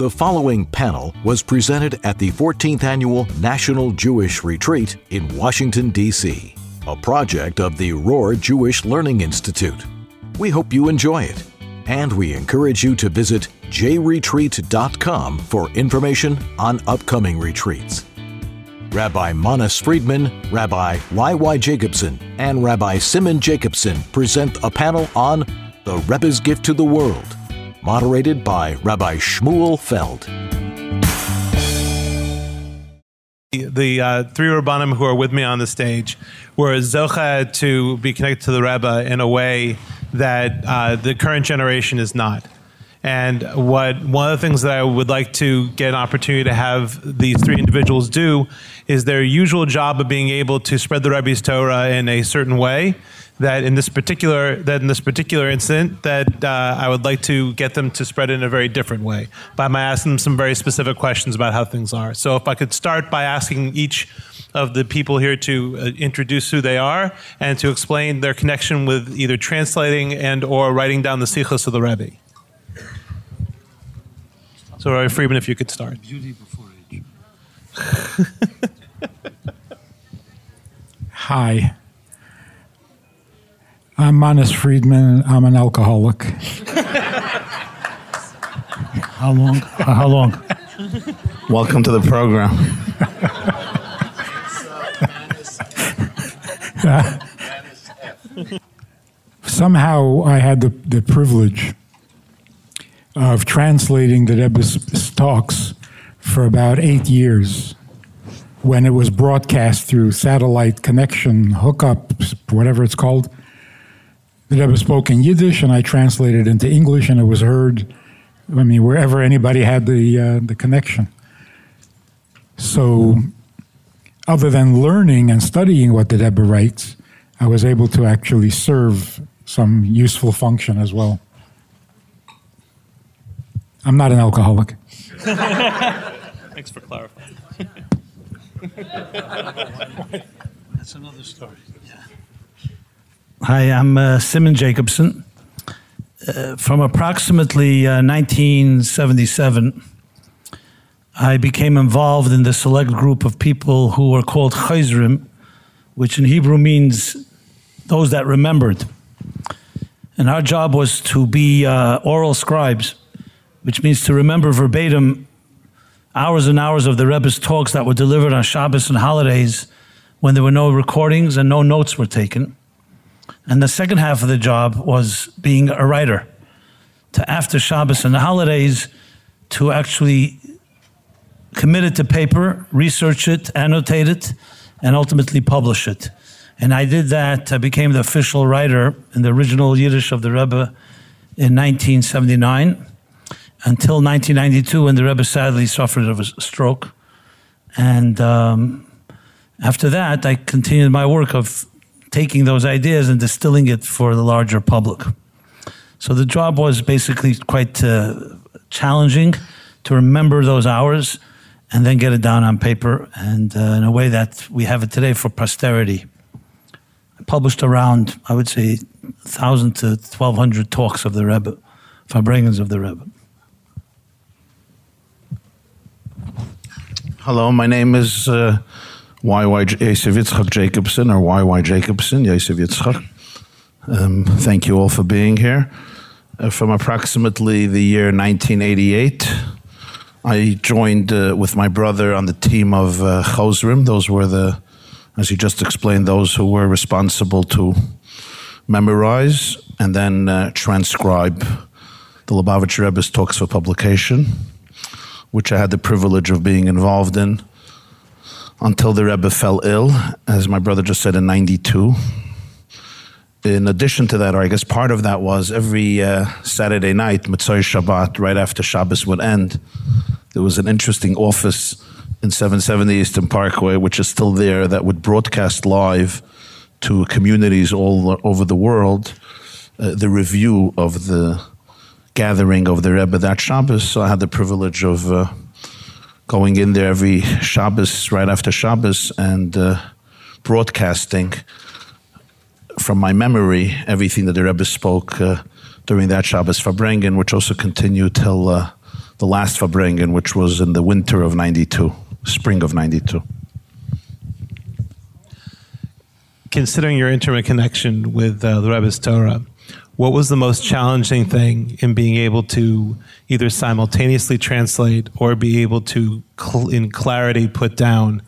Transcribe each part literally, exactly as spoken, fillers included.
The following panel was presented at the fourteenth Annual National Jewish Retreat in Washington, D C, a project of the Rohr Jewish Learning Institute. We hope you enjoy it, and we encourage you to visit j retreat dot com for information on upcoming retreats. Rabbi Manis Friedman, Rabbi Y Y. Jacobson, and Rabbi Simon Jacobson present a panel on The Rebbe's Gift to the World, moderated by Rabbi Shmuel Feld. The uh, three Rabbanim who are with me on the stage were zocheh to be connected to the Rebbe in a way that uh, the current generation is not. And what one of the things that I would like to get an opportunity to have these three individuals do is their usual job of being able to spread the Rebbe's Torah in a certain way. That in this particular that in this particular incident, that uh, I would like to get them to spread it in a very different way by asking them some very specific questions about how things are. So if I could start by asking each of the people here to uh, introduce who they are and to explain their connection with either translating and or writing down the shlichos of the Rebbe. So Rabbi Friedman, if you could start. Beauty before age. Hi. I'm Manis Friedman. I'm an alcoholic. How long? Uh, how long? Welcome to the program. uh, somehow I had the, the privilege of translating the Rebbe's talks for about eight years when it was broadcast through satellite connection, hookup, whatever it's called. The Rebbe spoke in Yiddish, and I translated into English, and it was heard, I mean, wherever anybody had the, uh, the connection. So other than learning and studying what the Rebbe writes, I was able to actually serve some useful function as well. I'm not an alcoholic. Thanks for clarifying. That's another story. Yeah. Hi, I'm uh, Simon Jacobson. Uh, from approximately uh, nineteen seventy-seven, I became involved in the select group of people who were called Chozrim, which in Hebrew means those that remembered. And our job was to be uh, oral scribes, which means to remember verbatim hours and hours of the Rebbe's talks that were delivered on Shabbos and holidays when there were no recordings and no notes were taken. And the second half of the job was being a writer, to after Shabbos and the holidays, to actually commit it to paper, research it, annotate it, and ultimately publish it. And I did that. I became the official writer in the original Yiddish of the Rebbe in nineteen seventy-nine, until nineteen ninety-two, when the Rebbe sadly suffered of a stroke. And um, after that, I continued my work of taking those ideas and distilling it for the larger public. So the job was basically quite uh, challenging, to remember those hours and then get it down on paper and uh, in a way that we have it today for posterity. I published around, I would say, one thousand to twelve hundred talks of the Rebbe, Farbrengens of the Rebbe. Hello, my name is... Uh Y Y. Yosef Yitzchak Jacobson, or Y Y. Jacobson, Yosef Yitzchak. Um, thank you all for being here. Uh, from approximately the year nineteen eighty-eight, I joined uh, with my brother on the team of uh, Chozrim. Those were the, as you just explained, those who were responsible to memorize and then uh, transcribe the Lubavitch Rebbe's talks for publication, which I had the privilege of being involved in, until the Rebbe fell ill, as my brother just said, in ninety-two. In addition to that, or I guess part of that was every uh, Saturday night, Mitzvah Shabbat, right after Shabbos would end, there was an interesting office in seven seventy Eastern Parkway, which is still there, that would broadcast live to communities all over the world, uh, the review of the gathering of the Rebbe that Shabbos. So I had the privilege of uh, going in there every Shabbos, right after Shabbos, and uh, broadcasting from my memory everything that the Rebbe spoke uh, during that Shabbos Farbrengen, which also continued till uh, the last Farbrengen, which was in the winter of ninety-two, spring of ninety-two. Considering your intimate connection with uh, the Rebbe's Torah, what was the most challenging thing in being able to either simultaneously translate or be able to, cl- in clarity, put down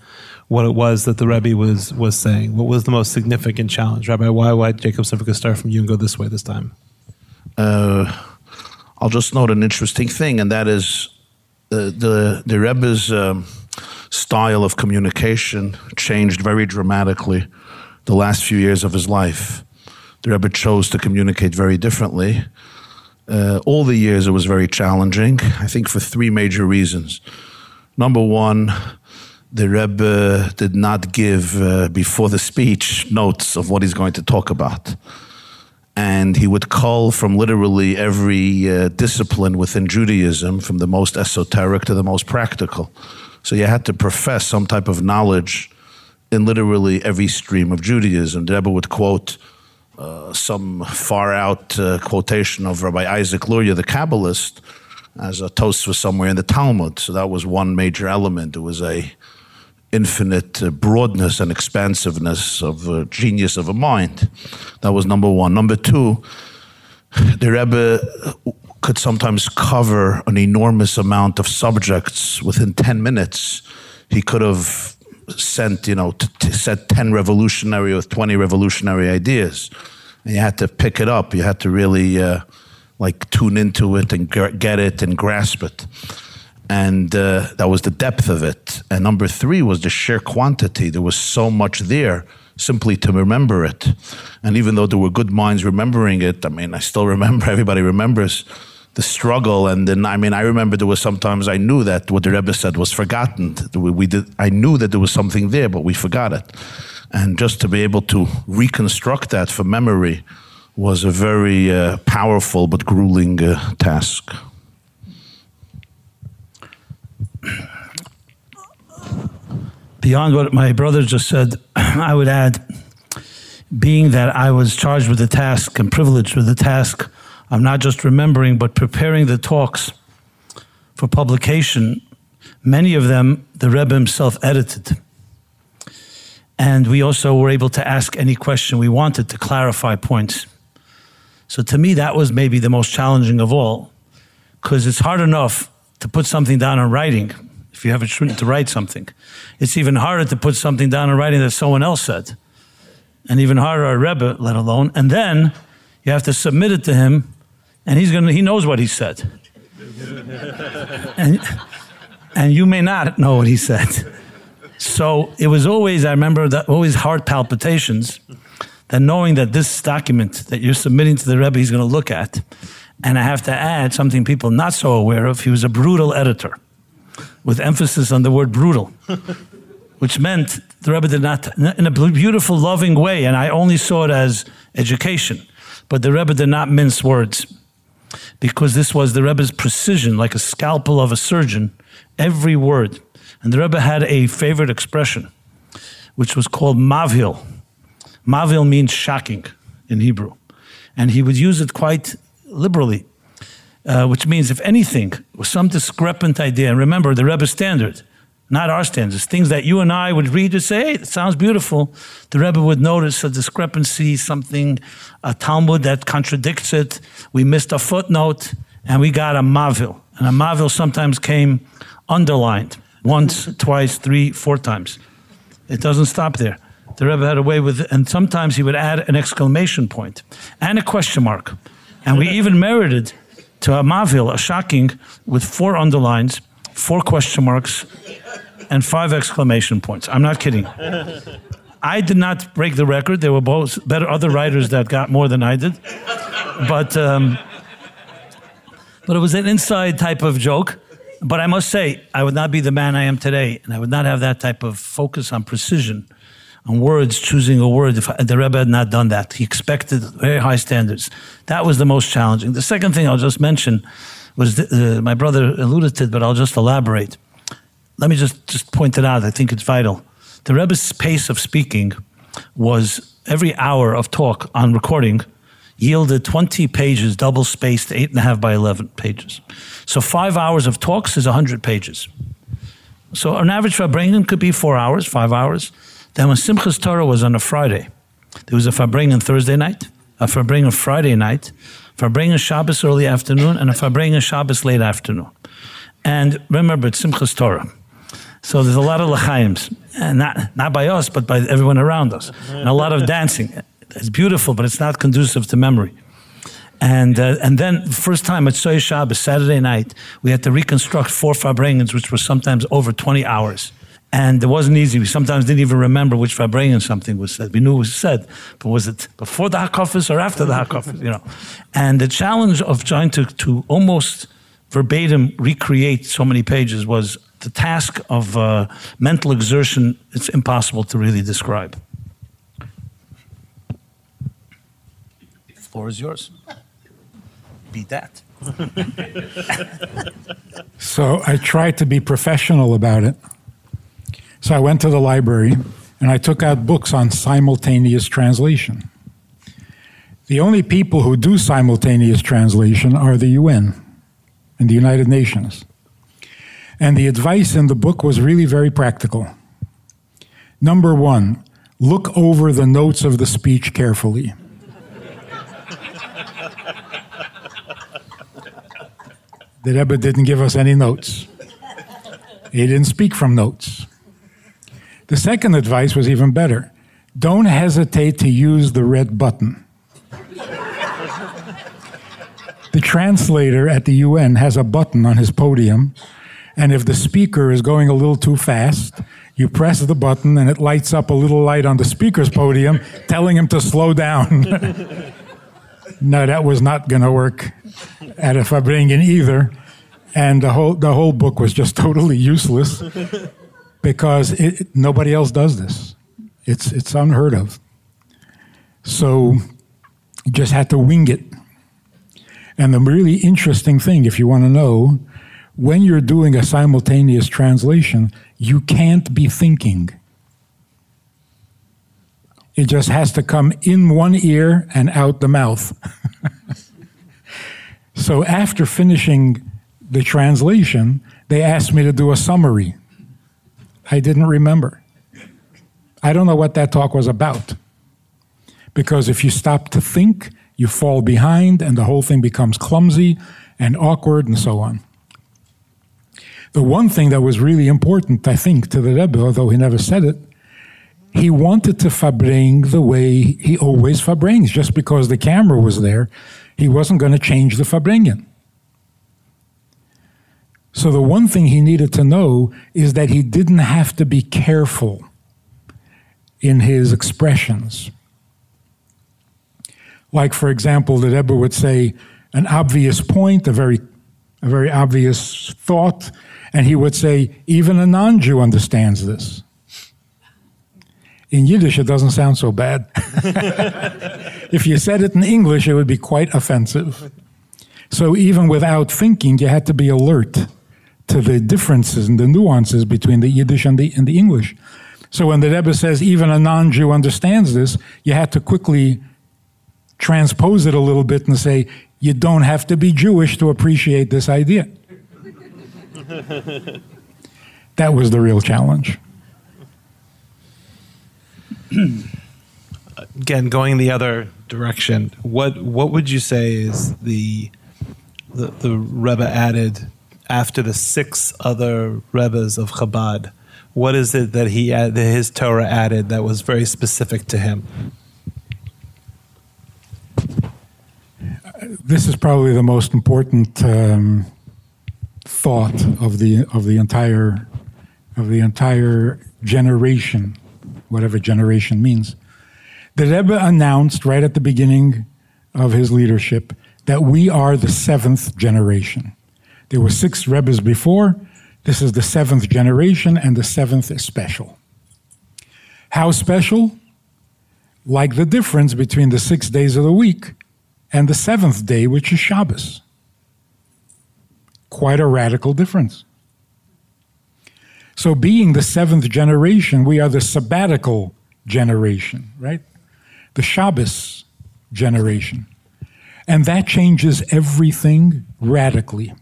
what it was that the Rebbe was was saying? What was the most significant challenge? Rabbi Y Y. Jacobson, if we could start from you and go this way this time. Uh, I'll just note an interesting thing, and that is the the, the Rebbe's um, style of communication changed very dramatically the last few years of his life. The Rebbe chose to communicate very differently. Uh, all the years it was very challenging, I think for three major reasons. Number one, the Rebbe did not give, uh, before the speech, notes of what he's going to talk about. And he would cull from literally every uh, discipline within Judaism, from the most esoteric to the most practical. So you had to profess some type of knowledge in literally every stream of Judaism. The Rebbe would quote Uh, some far-out uh, quotation of Rabbi Isaac Luria, the Kabbalist, as a toast was somewhere in the Talmud. So that was one major element. It was a infinite uh, broadness and expansiveness of uh, genius of a mind. That was number one. Number two, the Rebbe could sometimes cover an enormous amount of subjects within ten minutes. He could have sent, you know, t- t- said ten revolutionary or twenty revolutionary ideas. And you had to pick it up. You had to really uh, like tune into it and g- get it and grasp it. And uh, that was the depth of it. And number three was the sheer quantity. There was so much there simply to remember it. And even though there were good minds remembering it, I mean, I still remember, everybody remembers the struggle. And then, I mean, I remember there was sometimes I knew that what the Rebbe said was forgotten. We, we did, I knew that there was something there, but we forgot it. And just to be able to reconstruct that from memory was a very uh, powerful but grueling uh, task. Beyond what my brother just said, I would add, being that I was charged with the task and privileged with the task, I'm not just remembering, but preparing the talks for publication. Many of them, the Rebbe himself edited. And we also were able to ask any question we wanted to clarify points. So to me, that was maybe the most challenging of all, because it's hard enough to put something down in writing, if you have a student to write something. It's even harder to put something down in writing that someone else said, and even harder a Rebbe, let alone. And then you have to submit it to him, and he's gonna, he knows what he said. and, and you may not know what he said. So it was always, I remember, that always heart palpitations, that knowing that this document that you're submitting to the Rebbe, he's gonna look at. And I have to add something people not so aware of, he was a brutal editor, with emphasis on the word brutal, which meant the Rebbe did not, in a beautiful, loving way, and I only saw it as education, but the Rebbe did not mince words, because this was the Rebbe's precision, like a scalpel of a surgeon, every word. And the Rebbe had a favorite expression, which was called mavhil. Mavhil means shocking in Hebrew. And he would use it quite liberally, uh, which means if anything, or some discrepant idea, and remember the Rebbe's standard, not our standards, things that you and I would read and say, hey, it sounds beautiful. The Rebbe would notice a discrepancy, something, a Talmud that contradicts it. We missed a footnote, and we got a mavil. And a mavil sometimes came underlined, once, twice, three, four times. It doesn't stop there. The Rebbe had a way with, and sometimes he would add an exclamation point and a question mark. And we even merited to a mavil, a shocking, with four underlines, four question marks, and five exclamation points. I'm not kidding. I did not break the record. There were both better other writers that got more than I did. But um, but it was an inside type of joke. But I must say, I would not be the man I am today, and I would not have that type of focus on precision, on words, choosing a word, if I, the Rebbe had not done that. He expected very high standards. That was the most challenging. The second thing I'll just mention was, the, uh, my brother alluded to it, but I'll just elaborate. Let me just, just point it out. I think it's vital. The Rebbe's pace of speaking was every hour of talk on recording. yielded twenty pages, double-spaced, eight and a half by eleven pages. So five hours of talks is one hundred pages. So on average, Farbrengen could be four hours, five hours. Then when Simchas Torah was on a Friday, there was a Farbrengen Thursday night, a Farbrengen Friday night, Farbrengen Shabbos early afternoon, and a Farbrengen Shabbos late afternoon. And remember, it's Simchas Torah. So there's a lot of l'chaims, and not, not by us, but by everyone around us. And a lot of dancing. It's beautiful, but it's not conducive to memory. And uh, and then the first time at Soy Shabbos, Saturday night, we had to reconstruct four Farbrengens, which were sometimes over twenty hours. And it wasn't easy. We sometimes didn't even remember which Farbrengen something was said. We knew it was said, but was it before the Hakafez or after the Hakafez, you know? And the challenge of trying to, to almost verbatim recreate so many pages was the task of uh, mental exertion. It's impossible to really describe. The floor is yours. Be that. So I tried to be professional about it. So I went to the library and I took out books on simultaneous translation. The only people who do simultaneous translation are the U N and the United Nations. And the advice in the book was really very practical. Number one, look over the notes of the speech carefully. The Rebbe didn't give us any notes. He didn't speak from notes. The second advice was even better. Don't hesitate to use the red button. The translator at the U N has a button on his podium, and if the speaker is going a little too fast, you press the button and it lights up a little light on the speaker's podium telling him to slow down. No, that was not going to work at a Farbrengen either. And the whole the whole book was just totally useless because it, nobody else does this. It's it's unheard of. So you just had to wing it. And the really interesting thing, if you want to know, when you're doing a simultaneous translation, you can't be thinking. It just has to come in one ear and out the mouth. So after finishing the translation, they asked me to do a summary. I didn't remember. I don't know what that talk was about. Because if you stop to think, you fall behind and the whole thing becomes clumsy and awkward and so on. The one thing that was really important, I think, to the Rebbe, although he never said it, he wanted to Farbreng the way he always Farbrengs. Just because the camera was there, he wasn't going to change the Farbrengen. So the one thing he needed to know is that he didn't have to be careful in his expressions. Like, for example, the Rebbe would say an obvious point, a very, a very obvious thought, and he would say, even a non-Jew understands this. In Yiddish, it doesn't sound so bad. If you said it in English, it would be quite offensive. So even without thinking, you had to be alert to the differences and the nuances between the Yiddish and the, and the English. So when the Rebbe says, even a non-Jew understands this, you had to quickly transpose it a little bit and say, you don't have to be Jewish to appreciate this idea. That was the real challenge. Again, going the other direction, what what would you say is the the, the Rebbe added after the six other Rebbes of Chabad? What is it that he added, that his Torah added that was very specific to him? This is probably the most important um, thought of the of the entire of the entire generation. Whatever generation means. The Rebbe announced right at the beginning of his leadership that we are the seventh generation. There were six Rebbes before. This is the seventh generation, and the seventh is special. How special? Like the difference between the six days of the week and the seventh day, which is Shabbos. Quite a radical difference. So being the seventh generation, we are the sabbatical generation, right? The Shabbos generation. And that changes everything radically.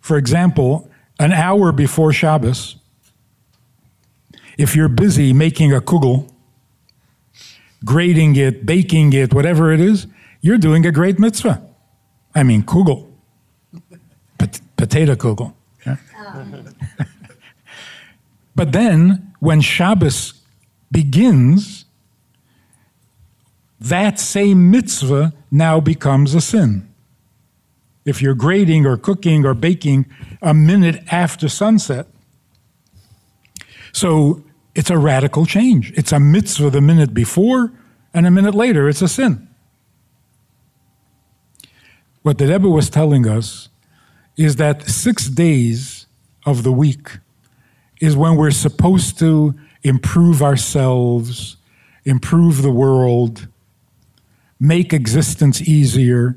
For example, an hour before Shabbos, if you're busy making a kugel, grading it, baking it, whatever it is, you're doing a great mitzvah. I mean, kugel, Pot- potato kugel. Yeah? Um. But then, when Shabbos begins, that same mitzvah now becomes a sin. If you're grading or cooking or baking a minute after sunset. So it's a radical change. It's a mitzvah the minute before, and a minute later it's a sin. What the Rebbe was telling us is that six days of the week is when we're supposed to improve ourselves, improve the world, make existence easier.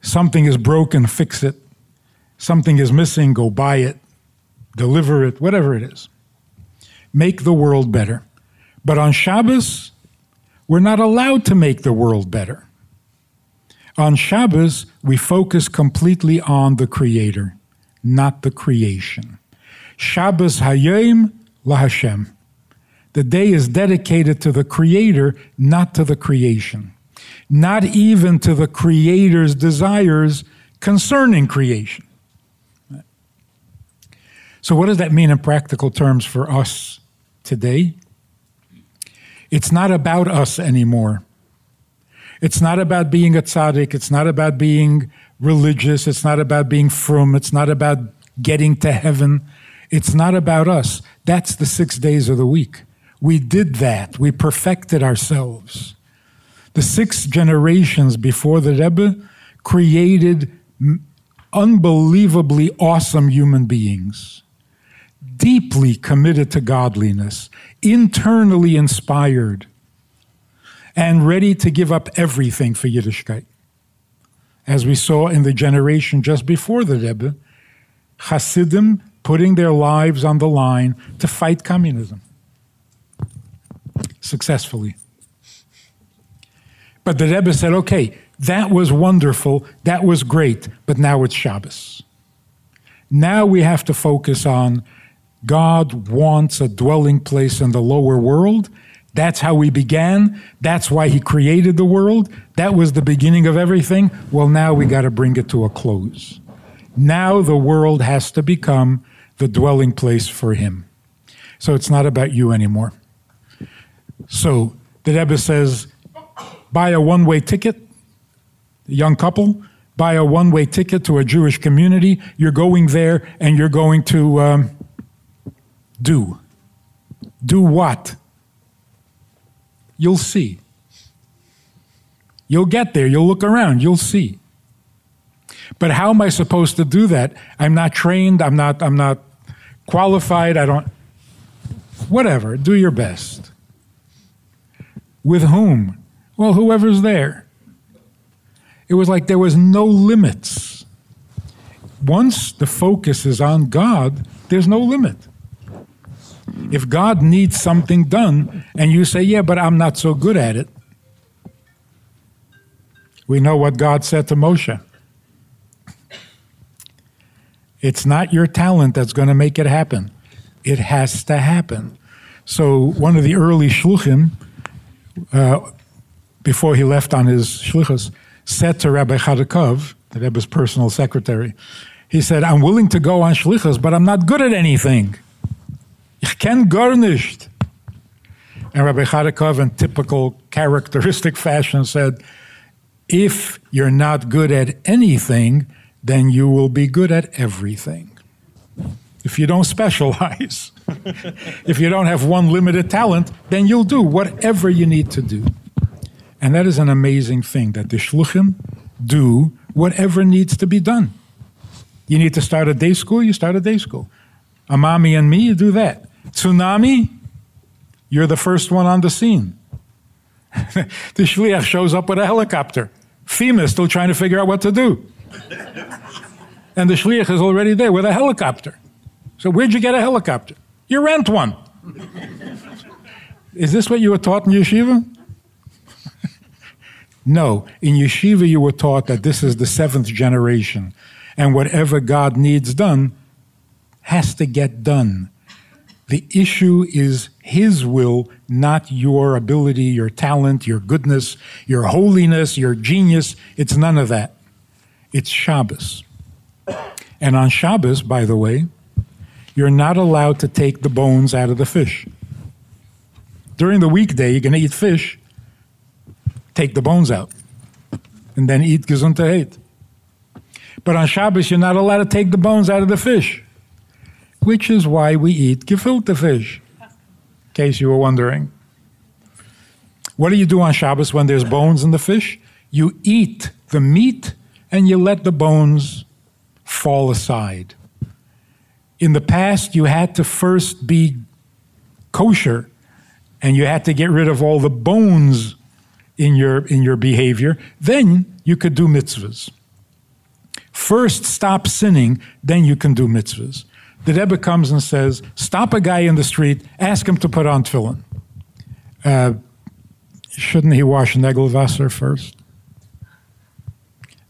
Something is broken, fix it. Something is missing, go buy it, deliver it, whatever it is. Make the world better. But on Shabbos, we're not allowed to make the world better. On Shabbos, we focus completely on the Creator, not the creation. Shabbos Hayom LaHashem. The day is dedicated to the Creator, not to the creation. Not even to the Creator's desires concerning creation. So what does that mean in practical terms for us today? It's not about us anymore. It's not about being a tzaddik. It's not about being religious. It's not about being frum. It's not about getting to heaven. It's not about us. That's the six days of the week. We did that. We perfected ourselves. The six generations before the Rebbe created unbelievably awesome human beings, deeply committed to godliness, internally inspired, and ready to give up everything for Yiddishkeit. As we saw in the generation just before the Rebbe, Hasidim putting their lives on the line to fight communism successfully. But the Rebbe said, okay, that was wonderful, that was great, but now it's Shabbos. Now we have to focus on God wants a dwelling place in the lower world. That's how we began. That's why he created the world. That was the beginning of everything. Well, now we got to bring it to a close. Now the world has to become the dwelling place for him. So it's not about you anymore. So the Rebbe says, buy a one-way ticket, a young couple, buy a one-way ticket to a Jewish community. You're going there and you're going to um, do. Do what? You'll see. You'll get there. You'll look around. You'll see. But how am I supposed to do that? I'm not trained. I'm not, I'm not qualified. I don't... Whatever. Do your best. With whom? Well, whoever's there. It was like there was no limits. Once the focus is on God, there's no limit. If God needs something done, and you say, yeah, but I'm not so good at it. We know what God said to Moshe. It's not your talent that's going to make it happen. It has to happen. So one of the early shluchim, uh, before he left on his shlichos, said to Rabbi Chadakov, the Rebbe's personal secretary, he said, I'm willing to go on shlichos, but I'm not good at anything. Ich ken gar nicht. And Rabbi Chadakov, in typical characteristic fashion, said, if you're not good at anything, then you will be good at everything. If you don't specialize, if you don't have one limited talent, then you'll do whatever you need to do. And that is an amazing thing, that the shluchim do whatever needs to be done. You need to start a day school, you start a day school. Amami and me, you do that. Tsunami, you're the first one on the scene. The shliach shows up with a helicopter. FEMA is still trying to figure out what to do. And the shliach is already there with a helicopter. So where'd you get a helicopter? You rent one. Is this what you were taught in yeshiva? No, in Yeshiva you were taught that this is the seventh generation, and whatever God needs done has to get done. The issue is His will, not your ability, your talent, your goodness, your holiness, your genius. It's none of that. It's Shabbos. And on Shabbos, by the way, you're not allowed to take the bones out of the fish. During the weekday, you're going to eat fish, take the bones out, and then eat Gesundheit. But on Shabbos, you're not allowed to take the bones out of the fish, which is why we eat gefilte fish, in case you were wondering. What do you do on Shabbos when there's bones in the fish? You eat the meat and you let the bones fall aside. In the past, you had to first be kosher and you had to get rid of all the bones in your, in your behavior. Then you could do mitzvahs. First stop sinning, then you can do mitzvahs. The Rebbe comes and says, stop a guy in the street, ask him to put on tefillin. Uh, shouldn't he wash negel vaser first?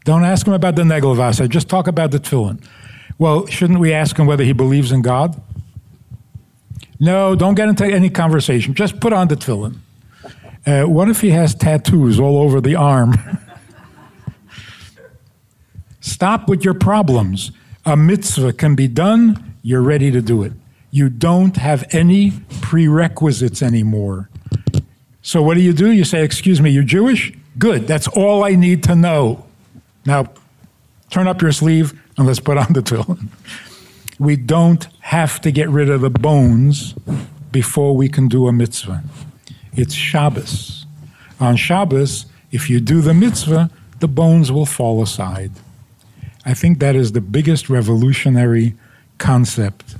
Don't ask him about the negel vaser, just talk about the tefillin. Well, shouldn't we ask him whether he believes in God? No, don't get into any conversation, just put on the tefillin. Uh, what if he has tattoos all over the arm? Stop with your problems. A mitzvah can be done, you're ready to do it. You don't have any prerequisites anymore. So what do you do? You say, excuse me, you're Jewish? Good, that's all I need to know. Now, turn up your sleeve and let's put on the tefillin. We don't have to get rid of the bones before we can do a mitzvah. It's Shabbos. On Shabbos, if you do the mitzvah, the bones will fall aside. I think that is the biggest revolutionary concept,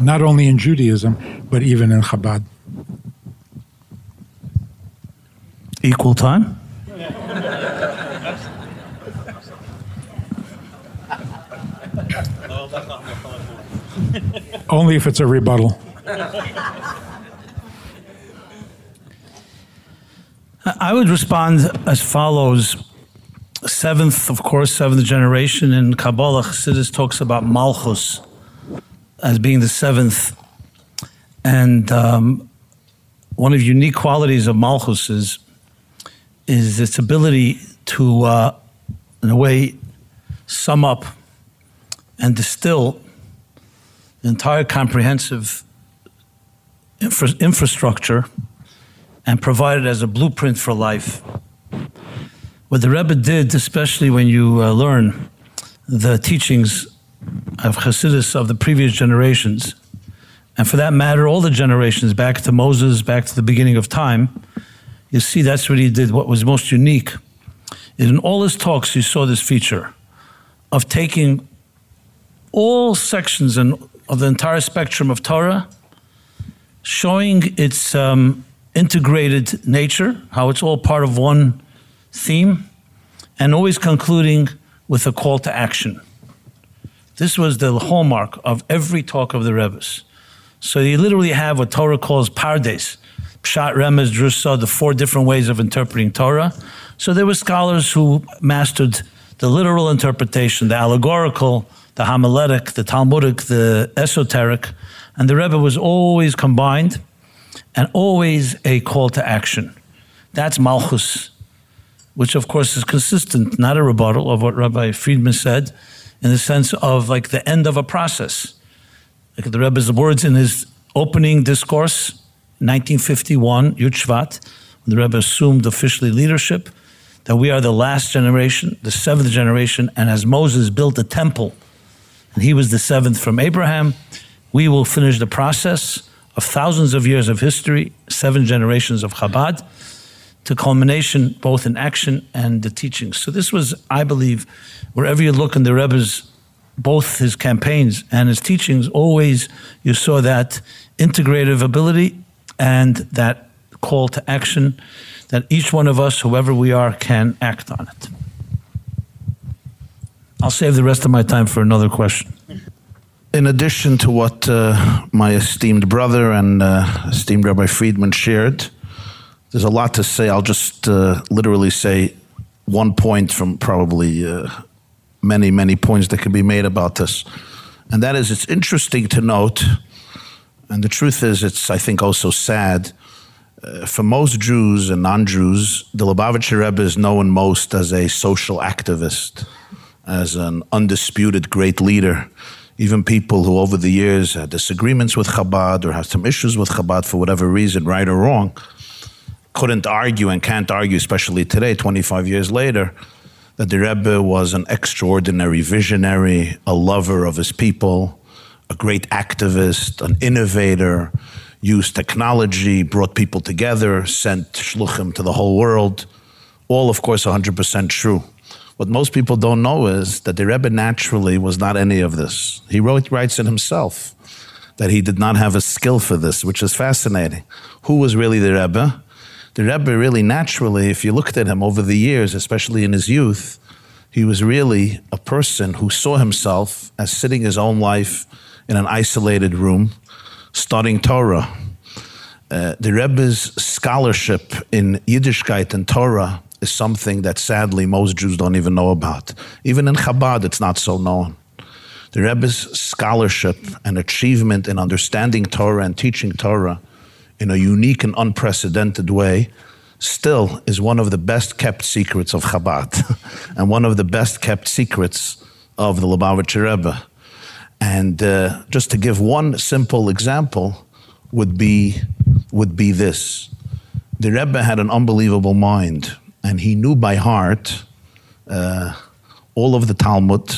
not only in Judaism, but even in Chabad. Equal time? Only if it's a rebuttal. I would respond as follows. Seventh, of course, seventh generation in Kabbalah, Hasidus talks about Malchus as being the seventh. And um, one of the unique qualities of Malchus is, is its ability to, uh, in a way, sum up and distill the entire comprehensive infra infrastructure and provide it as a blueprint for life. What the Rebbe did, especially when you uh, learn the teachings of Hasidus of the previous generations, and for that matter, all the generations, back to Moses, back to the beginning of time, you see that's what he did. What was most unique is in all his talks, you saw this feature of taking all sections and of the entire spectrum of Torah, showing its um, integrated nature, how it's all part of one theme, and always concluding with a call to action. This was the hallmark of every talk of the Rebbe's. So you literally have what Torah calls pardes, pshat, remez, drusa, the four different ways of interpreting Torah. So there were scholars who mastered the literal interpretation, the allegorical, the homiletic, the Talmudic, the esoteric, and the Rebbe was always combined and always a call to action. That's Malchus, which of course is consistent, not a rebuttal of what Rabbi Friedman said, in the sense of like the end of a process. Like the Rebbe's words in his opening discourse, nineteen fifty-one, Yud Shvat, when the Rebbe assumed officially leadership, that we are the last generation, the seventh generation, and as Moses built the temple, and he was the seventh from Abraham, we will finish the process of thousands of years of history, seven generations of Chabad, to culmination both in action and the teachings. So this was, I believe, wherever you look in the Rebbe's, both his campaigns and his teachings, always you saw that integrative ability and that call to action that each one of us, whoever we are, can act on it. I'll save the rest of my time for another question. In addition to what uh, my esteemed brother and uh, esteemed Rabbi Friedman shared, There's a lot to say. I'll just uh, literally say one point from probably uh, many, many points that can be made about this. And that is, it's interesting to note, and the truth is, it's, I think, also sad. Uh, for most Jews and non-Jews, the Lubavitch Rebbe is known most as a social activist, as an undisputed great leader. Even people who over the years had disagreements with Chabad or had some issues with Chabad for whatever reason, right or wrong, couldn't argue and can't argue, especially today, twenty-five years later, that the Rebbe was an extraordinary visionary, a lover of his people, a great activist, an innovator, used technology, brought people together, sent shluchim to the whole world. All, of course, one hundred percent true. What most people don't know is that the Rebbe naturally was not any of this. He wrote, writes it himself, that he did not have a skill for this, which is fascinating. Who was really the Rebbe? The Rebbe really naturally, if you looked at him over the years, especially in his youth, he was really a person who saw himself as sitting his own life in an isolated room, studying Torah. Uh, the Rebbe's scholarship in Yiddishkeit and Torah is something that sadly most Jews don't even know about. Even in Chabad, it's not so known. The Rebbe's scholarship and achievement in understanding Torah and teaching Torah in a unique and unprecedented way, still is one of the best kept secrets of Chabad and one of the best kept secrets of the Lubavitch Rebbe. And uh, just to give one simple example would be, would be this. The Rebbe had an unbelievable mind, and he knew by heart uh, all of the Talmud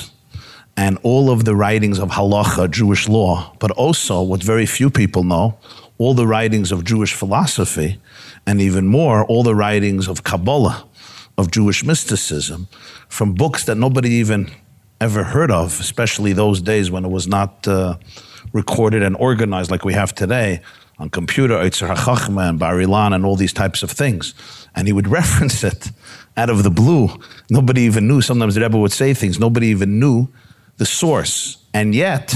and all of the writings of halacha, Jewish law, but also what very few people know, all the writings of Jewish philosophy, and even more, all the writings of Kabbalah, of Jewish mysticism, from books that nobody even ever heard of, especially those days when it was not uh, recorded and organized like we have today on computer, Eitzer HaChachma and Bar Ilan and all these types of things. And he would reference it out of the blue. Nobody even knew. Sometimes the Rebbe would say things. Nobody even knew the source. And yet,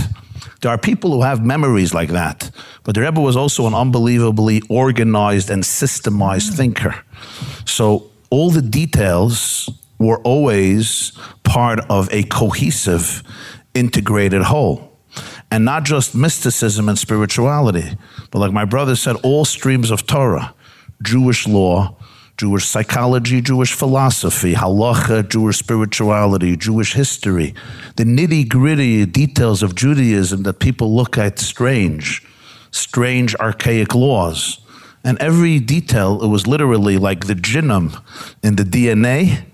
there are people who have memories like that. But the Rebbe was also an unbelievably organized and systemized thinker. So all the details were always part of a cohesive, integrated whole. And not just mysticism and spirituality, but like my brother said, all streams of Torah, Jewish law, Jewish psychology, Jewish philosophy, halacha, Jewish spirituality, Jewish history, the nitty-gritty details of Judaism that people look at strange, strange archaic laws. And every detail, it was literally like the genome in the D N A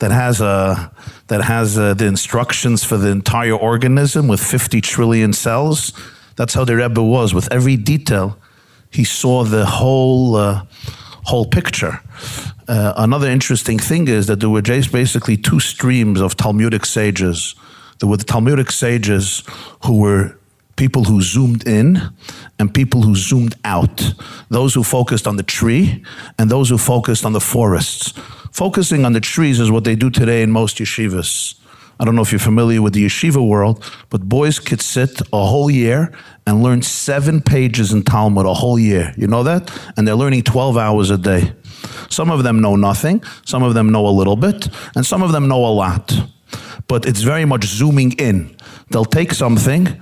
that has a, that has a, the instructions for the entire organism with fifty trillion cells. That's how the Rebbe was. With every detail, he saw the whole... Uh, whole picture. Uh, another interesting thing is that there were just basically two streams of Talmudic sages. There were the Talmudic sages who were people who zoomed in and people who zoomed out. Those who focused on the tree and those who focused on the forests. Focusing on the trees is what they do today in most yeshivas. I don't know if you're familiar with the yeshiva world, but boys could sit a whole year and learn seven pages in Talmud a whole year. You know that? And they're learning twelve hours a day. Some of them know nothing, some of them know a little bit, and some of them know a lot. But it's very much zooming in. They'll take something,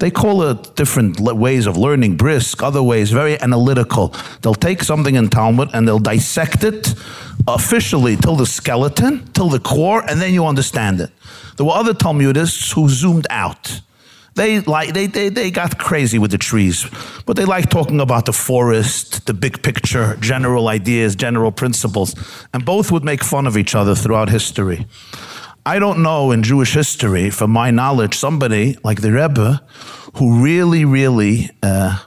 they call it different ways of learning, brisk, other ways, very analytical. They'll take something in Talmud and they'll dissect it officially till the skeleton, till the core, and then you understand it. There were other Talmudists who zoomed out. They like they they they got crazy with the trees, but they like talking about the forest, the big picture, general ideas, general principles, and both would make fun of each other throughout history. I don't know in Jewish history, from my knowledge, somebody like the Rebbe who really, really uh,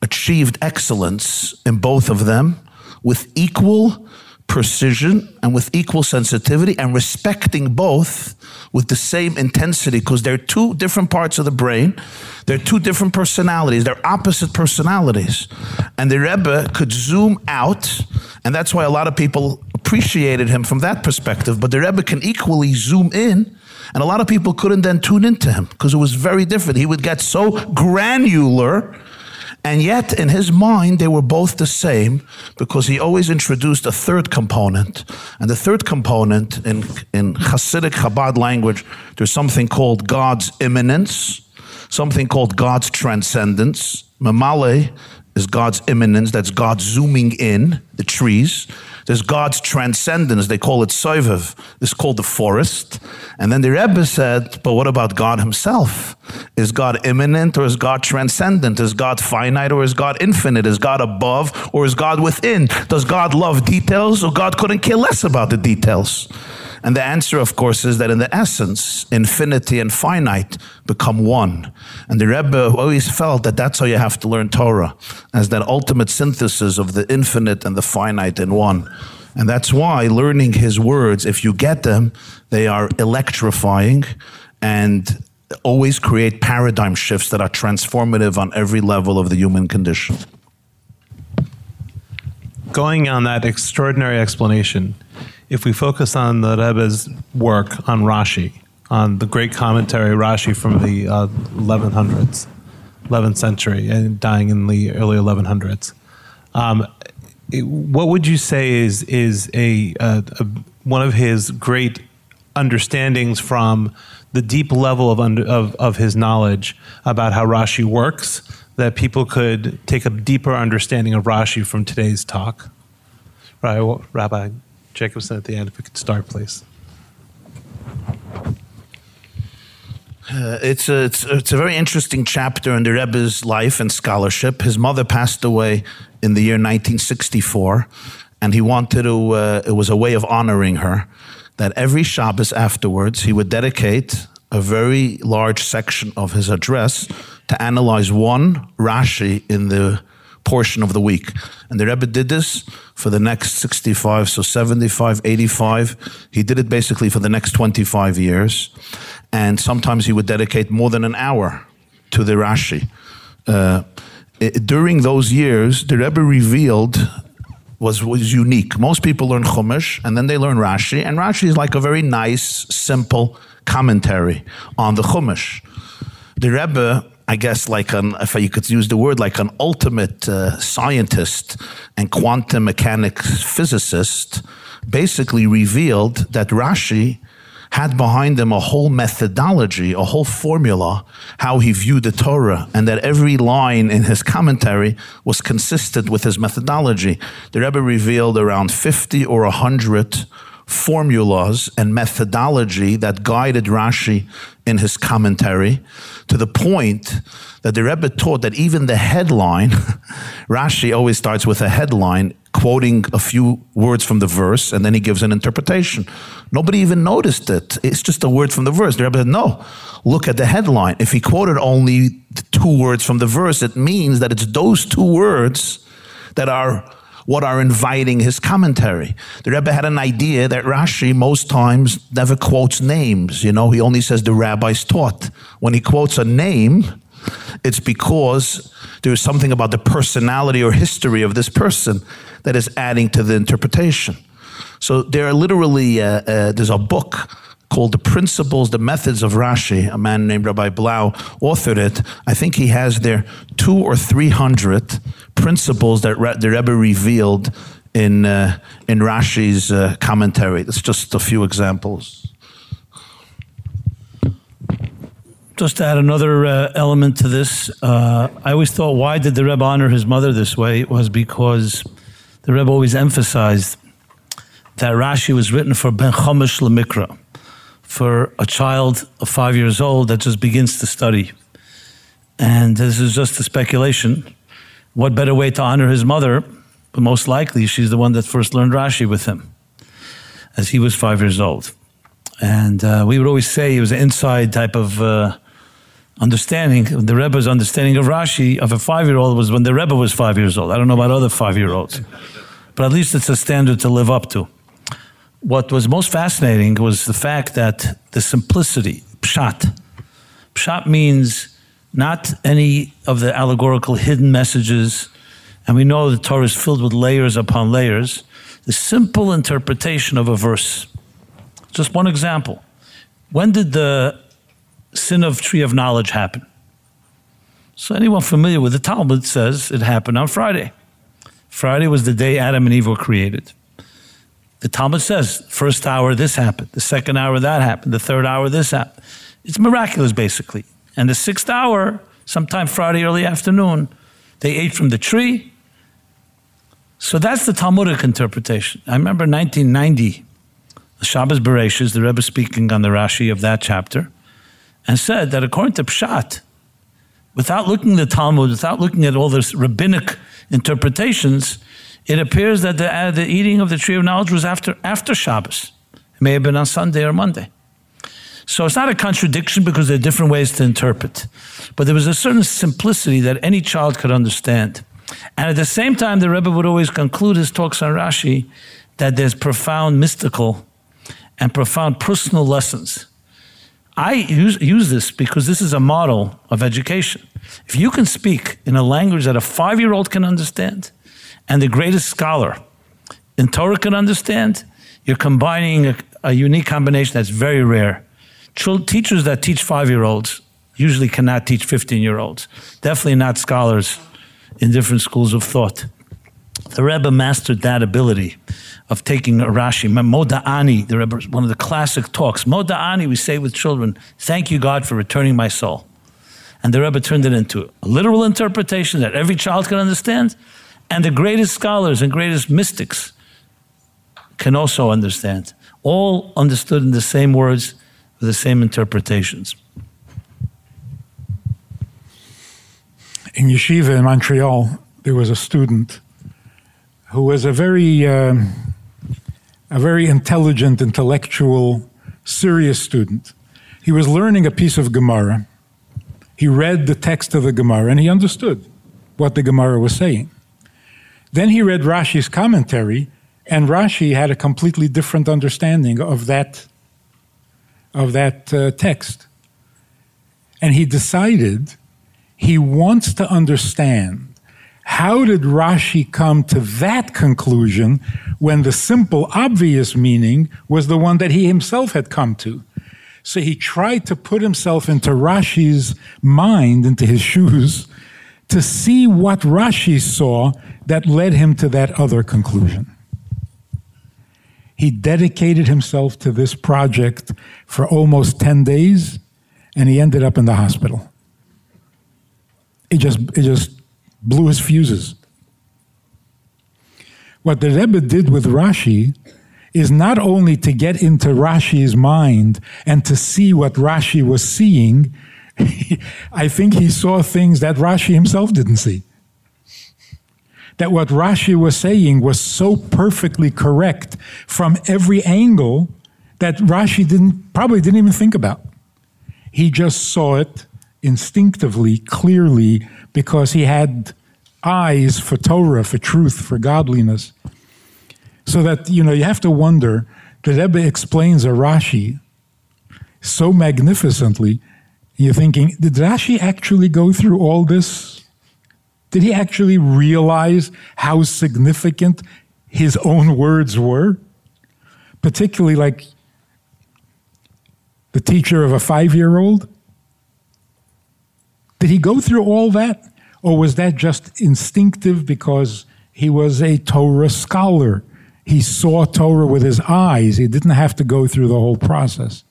achieved excellence in both of them with equal precision and with equal sensitivity and respecting both with the same intensity, because they're two different parts of the brain. They're two different personalities. They're opposite personalities. And the Rebbe could zoom out, and that's why a lot of people appreciated him from that perspective, but the Rebbe can equally zoom in, and a lot of people couldn't then tune into him because it was very different. He would get so granular And yet, in his mind, they were both the same, because he always introduced a third component. And the third component, in, in Hasidic Chabad language, there's something called God's immanence, something called God's transcendence. Mamale is God's immanence, that's God zooming in, the trees. There's God's transcendence, they call it soivev, it's called the forest. And then the Rebbe said, but what about God himself? Is God immanent or is God transcendent? Is God finite or is God infinite? Is God above or is God within? Does God love details, or God couldn't care less about the details? And the answer, of course, is that in the essence, infinity and finite become one. And the Rebbe always felt that that's how you have to learn Torah, as that ultimate synthesis of the infinite and the finite in one. And that's why learning his words, if you get them, they are electrifying and always create paradigm shifts that are transformative on every level of the human condition. Going on that extraordinary explanation, if we focus on the Rebbe's work on Rashi, on the great commentary Rashi from the uh, eleven hundreds, eleventh century, and dying in the early eleven hundreds, um, it, what would you say is is a, a, a one of his great understandings from the deep level of, under, of of his knowledge about how Rashi works, that people could take a deeper understanding of Rashi from today's talk, right, well, Rabbi Jacobson, at the end, if we could start, please. Uh, it's, a, it's, it's a very interesting chapter in the Rebbe's life and scholarship. His mother passed away in the year nineteen sixty-four, and he wanted to, uh, it was a way of honoring her, that every Shabbos afterwards, he would dedicate a very large section of his address to analyze one Rashi in the portion of the week. And the Rebbe did this for the next sixty-five, so seventy-five, eighty-five. He did it basically for the next twenty-five years. And sometimes he would dedicate more than an hour to the Rashi. Uh, it, during those years, the Rebbe revealed was, was unique. Most people learn Chumash and then they learn Rashi. And Rashi is like a very nice, simple commentary on the Chumash. The Rebbe, I guess, like an, if you could use the word, like an ultimate uh, scientist and quantum mechanics physicist, basically revealed that Rashi had behind him a whole methodology, a whole formula, how he viewed the Torah, and that every line in his commentary was consistent with his methodology. The Rebbe revealed around fifty or one hundred formulas and methodology that guided Rashi in his commentary, to the point that the Rebbe taught that even the headline, Rashi always starts with a headline, quoting a few words from the verse, and then he gives an interpretation. Nobody even noticed it. It's just a word from the verse. The Rebbe said, no, look at the headline. If he quoted only two words from the verse, it means that it's those two words that are what are inviting his commentary. The Rebbe had an idea that Rashi most times never quotes names. You know, he only says the rabbis taught. When he quotes a name, it's because there's something about the personality or history of this person that is adding to the interpretation. So there are literally, uh, uh, there's a book called The Principles, The Methods of Rashi. A man named Rabbi Blau authored it. I think he has there two or three hundred principles that Re- the Rebbe revealed in uh, in Rashi's uh, commentary. That's just a few examples. Just to add another uh, element to this, uh, I always thought, why did the Rebbe honor his mother this way? It was because the Rebbe always emphasized that Rashi was written for Ben Chumash L'Mikra, for a child of five years old that just begins to study. And this is just a speculation. What better way to honor his mother? But most likely, she's the one that first learned Rashi with him as he was five years old. And uh, we would always say it was an inside type of uh, understanding. The Rebbe's understanding of Rashi, of a five-year-old, was when the Rebbe was five years old. I don't know about other five-year-olds, but at least it's a standard to live up to. What was most fascinating was the fact that the simplicity, pshat. Pshat means not any of the allegorical hidden messages, and we know the Torah is filled with layers upon layers. The simple interpretation of a verse. Just one example. When did the sin of tree of knowledge happen? So anyone familiar with the Talmud says it happened on Friday. Friday was the day Adam and Eve were created. The Talmud says, first hour this happened, the second hour that happened, the third hour this happened. It's miraculous, basically. And the sixth hour, sometime Friday early afternoon, they ate from the tree. So that's the Talmudic interpretation. I remember nineteen ninety, the Shabbos Bereshis, the Rebbe speaking on the Rashi of that chapter, and said that according to pshat, without looking at the Talmud, without looking at all this rabbinic interpretations, it appears that the, uh, the eating of the tree of knowledge was after after Shabbos. It may have been on Sunday or Monday. So it's not a contradiction because there are different ways to interpret. But there was a certain simplicity that any child could understand. And at the same time, the Rebbe would always conclude his talks on Rashi that there's profound mystical and profound personal lessons. I use, use this because this is a model of education. If you can speak in a language that a five-year-old can understand and the greatest scholar in Torah can understand, you're combining a, a unique combination that's very rare. Chil- teachers that teach five-year-olds usually cannot teach fifteen-year-olds. Definitely not scholars in different schools of thought. The Rebbe mastered that ability of taking a Rashi. Moda'ani, the Rebbe, one of the classic talks. Moda'ani, we say with children, thank you, God, for returning my soul. And the Rebbe turned it into a literal interpretation that every child can understand, and the greatest scholars and greatest mystics can also understand. All understood in the same words, with the same interpretations. In Yeshiva in Montreal, there was a student who was a very, um, a very intelligent, intellectual, serious student. He was learning a piece of Gemara. He read the text of the Gemara, and he understood what the Gemara was saying. Then he read Rashi's commentary, and Rashi had a completely different understanding of that, of that uh, text. And he decided he wants to understand how did Rashi come to that conclusion when the simple, obvious meaning was the one that he himself had come to. So he tried to put himself into Rashi's mind, into his shoes, to see what Rashi saw that led him to that other conclusion. He dedicated himself to this project for almost ten days, and he ended up in the hospital. It just, it just blew his fuses. What the Rebbe did with Rashi is not only to get into Rashi's mind and to see what Rashi was seeing, I think he saw things that Rashi himself didn't see. That what Rashi was saying was so perfectly correct from every angle that Rashi didn't probably didn't even think about. He just saw it instinctively, clearly, because he had eyes for Torah, for truth, for godliness. So that, you know, you have to wonder, the Rebbe explains a Rashi so magnificently, you're thinking, did Rashi actually go through all this? Did he actually realize how significant his own words were? Particularly like the teacher of a five-year-old? Did he go through all that? Or was that just instinctive because he was a Torah scholar? He saw Torah with his eyes. He didn't have to go through the whole process.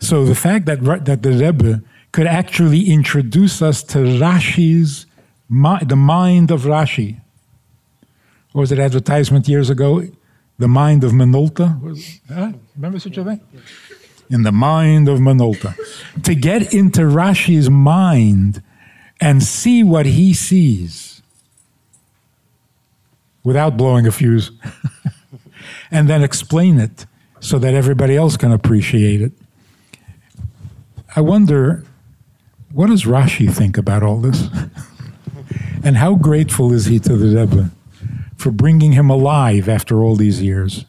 So the fact that, that the Rebbe could actually introduce us to Rashi's, the mind of Rashi. What was that advertisement years ago? The mind of Minolta? Huh? Remember such a thing? In the mind of Minolta. To get into Rashi's mind and see what he sees without blowing a fuse and then explain it so that everybody else can appreciate it. I wonder, what does Rashi think about all this? And how grateful is he to the Rebbe for bringing him alive after all these years?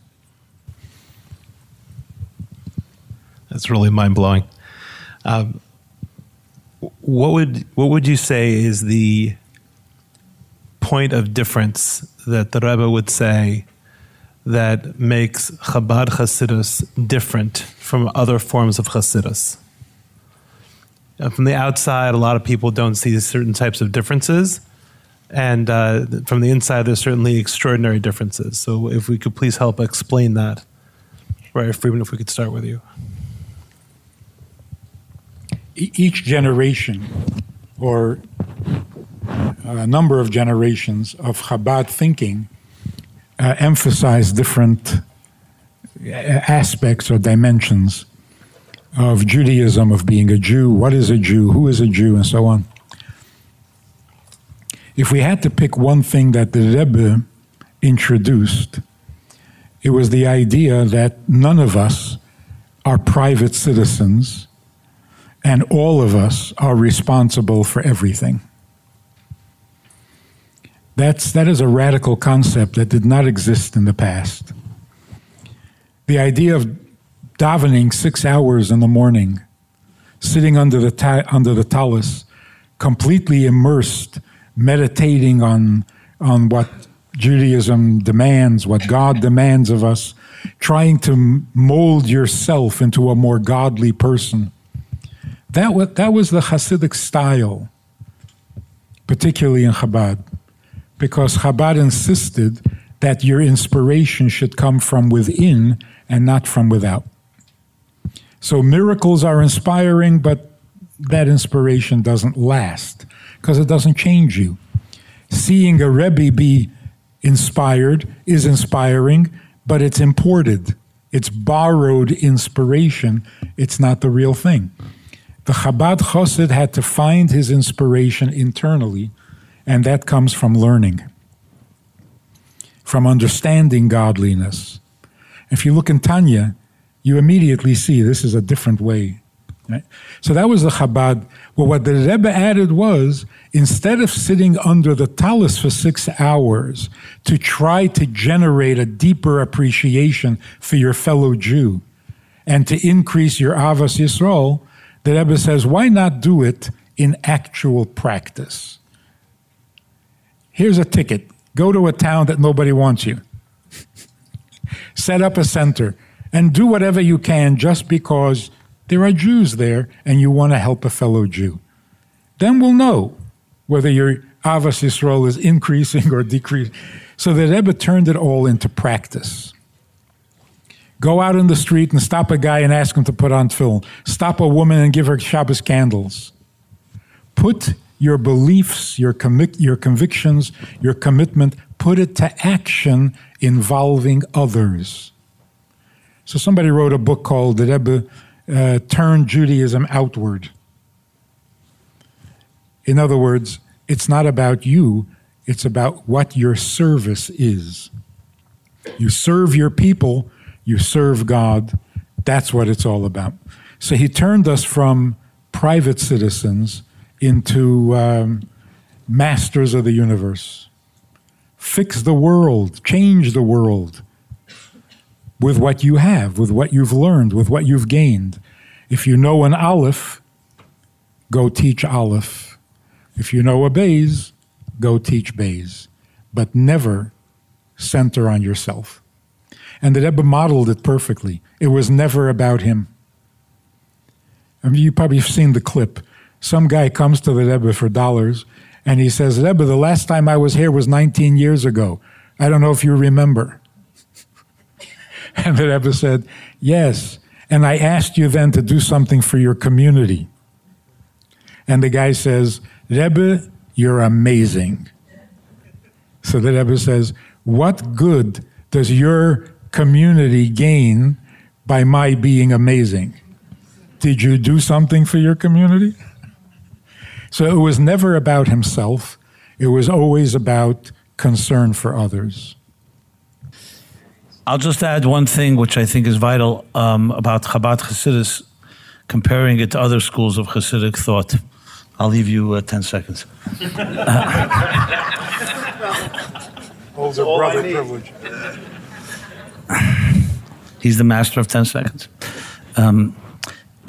That's really mind-blowing. Um, what would what would you say is the point of difference that the Rebbe would say that makes Chabad Hasidus different from other forms of Hasidus? From the outside, a lot of people don't see certain types of differences. And uh, from the inside, there's certainly extraordinary differences. So if we could please help explain that. Rabbi Friedman, if we could start with you. Each generation, or a number of generations of Chabad thinking, uh, emphasize different aspects or dimensions of Judaism, of being a Jew, what is a Jew, who is a Jew, and so on. If we had to pick one thing that the Rebbe introduced, it was the idea that none of us are private citizens and all of us are responsible for everything. That's, that is a radical concept that did not exist in the past. The idea of davening six hours in the morning, sitting under the ta- under the tallis, completely immersed, meditating on, on what Judaism demands, what God demands of us, trying to mold yourself into a more godly person. That was, that was the Hasidic style, particularly in Chabad, because Chabad insisted that your inspiration should come from within and not from without. So miracles are inspiring, but that inspiration doesn't last because it doesn't change you. Seeing a Rebbe be inspired is inspiring, but it's imported. It's borrowed inspiration. It's not the real thing. The Chabad Chosid had to find his inspiration internally, and that comes from learning, from understanding godliness. If you look in Tanya, you immediately see this is a different way. Right? So that was the Chabad. Well, what the Rebbe added was, instead of sitting under the tallis for six hours to try to generate a deeper appreciation for your fellow Jew and to increase your Avas Yisrael, the Rebbe says, why not do it in actual practice? Here's a ticket. Go to a town that nobody wants you. Set up a center and do whatever you can just because there are Jews there and you want to help a fellow Jew. Then we'll know whether your Avos Yisrael is increasing or decreasing. So the Rebbe turned it all into practice. Go out in the street and stop a guy and ask him to put on tefillin. Stop a woman and give her Shabbos candles. Put your beliefs, your commi- your convictions, your commitment, put it to action involving others. So somebody wrote a book called The Rebbe uh, Turned Judaism Outward. In other words, it's not about you, it's about what your service is. You serve your people, you serve God, that's what it's all about. So he turned us from private citizens into um, masters of the universe. Fix the world, change the world with what you have, with what you've learned, with what you've gained. If you know an Aleph, go teach Aleph. If you know a Beis, go teach Beis. But never center on yourself. And the Rebbe modeled it perfectly. It was never about him. I mean, you probably have seen the clip. Some guy comes to the Rebbe for dollars, and he says, Rebbe, the last time I was here was nineteen years ago. I don't know if you remember. And the Rebbe said, yes, and I asked you then to do something for your community. And the guy says, Rebbe, you're amazing. So the Rebbe says, what good does your community gain by my being amazing? Did you do something for your community? So it was never about himself. It was always about concern for others. I'll just add one thing which I think is vital um, about Chabad Hasidus, comparing it to other schools of Hasidic thought. I'll leave you uh, ten seconds. Older brother privilege. He's the master of ten seconds. Um,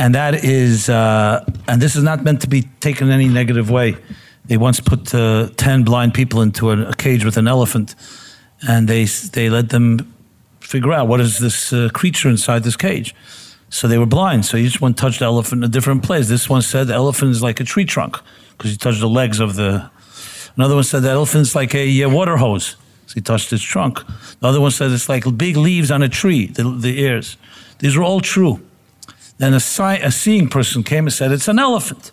and that is, uh, and this is not meant to be taken in any negative way. They once put uh, ten blind people into a, a cage with an elephant, and they they let them figure out what is this uh, creature inside this cage. So they were blind. So each one touched the elephant in a different place. This one said the elephant is like a tree trunk because he touched the legs of the... Another one said the elephant's like a uh, water hose. So he touched his trunk. The other one said it's like big leaves on a tree, the, the ears. These were all true. Then a, si- a seeing person came and said, it's an elephant.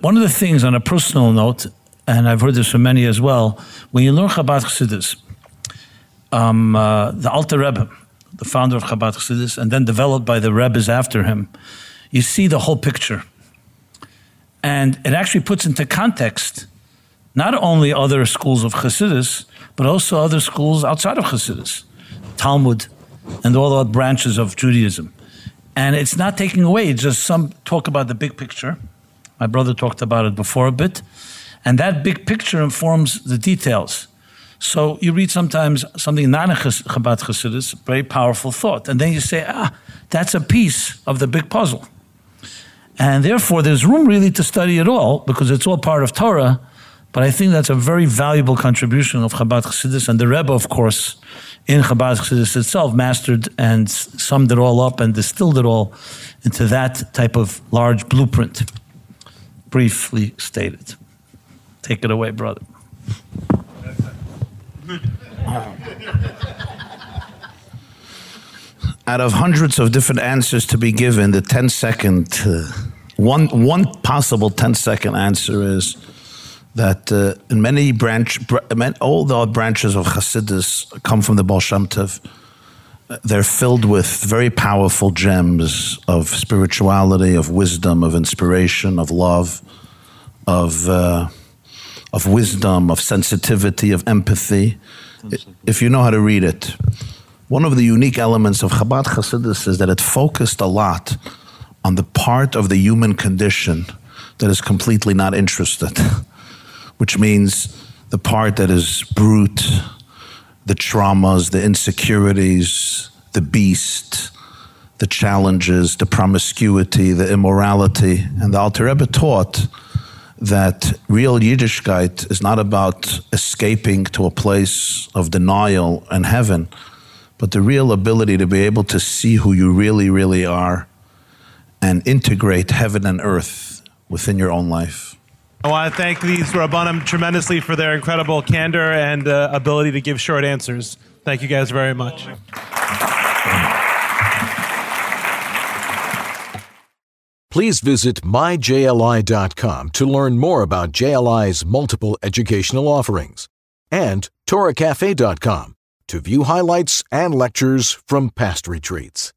One of the things on a personal note, and I've heard this from many as well, when you learn Chabad Hasidus, um, uh, the Alter Rebbe, the founder of Chabad Hasidus, and then developed by the Rebbes after him, you see the whole picture. And it actually puts into context not only other schools of Hasidus, but also other schools outside of Hasidus, Talmud, and all the other branches of Judaism. And it's not taking away, it's just some talk about the big picture. My brother talked about it before a bit. And that big picture informs the details. So you read sometimes something not in Chabad Hasidus, very powerful thought. And then you say, ah, that's a piece of the big puzzle. And therefore, there's room really to study it all because it's all part of Torah. But I think that's a very valuable contribution of Chabad Hasidus. And the Rebbe, of course, in Chabad Hasidus itself, mastered and summed it all up and distilled it all into that type of large blueprint, briefly stated. Take it away, brother. Out of hundreds of different answers to be given, the ten-second, uh, one, one possible ten-second answer is, that uh, in many branch, br- all the branches of Hasidus come from the Baal Shem Tov. They're filled with very powerful gems of spirituality, of wisdom, of inspiration, of love, of uh, of wisdom, of sensitivity, of empathy, if you know how to read it. One of the unique elements of Chabad Hasidus is that it focused a lot on the part of the human condition that is completely not interested. Which means the part that is brute, the traumas, the insecurities, the beast, the challenges, the promiscuity, the immorality. And the Alter Rebbe taught that real Yiddishkeit is not about escaping to a place of denial and heaven, but the real ability to be able to see who you really, really are and integrate heaven and earth within your own life. I want to thank these Rabbanim tremendously for their incredible candor and uh, ability to give short answers. Thank you guys very much. Please visit my j l i dot com to learn more about J L I's multiple educational offerings and torah cafe dot com to view highlights and lectures from past retreats.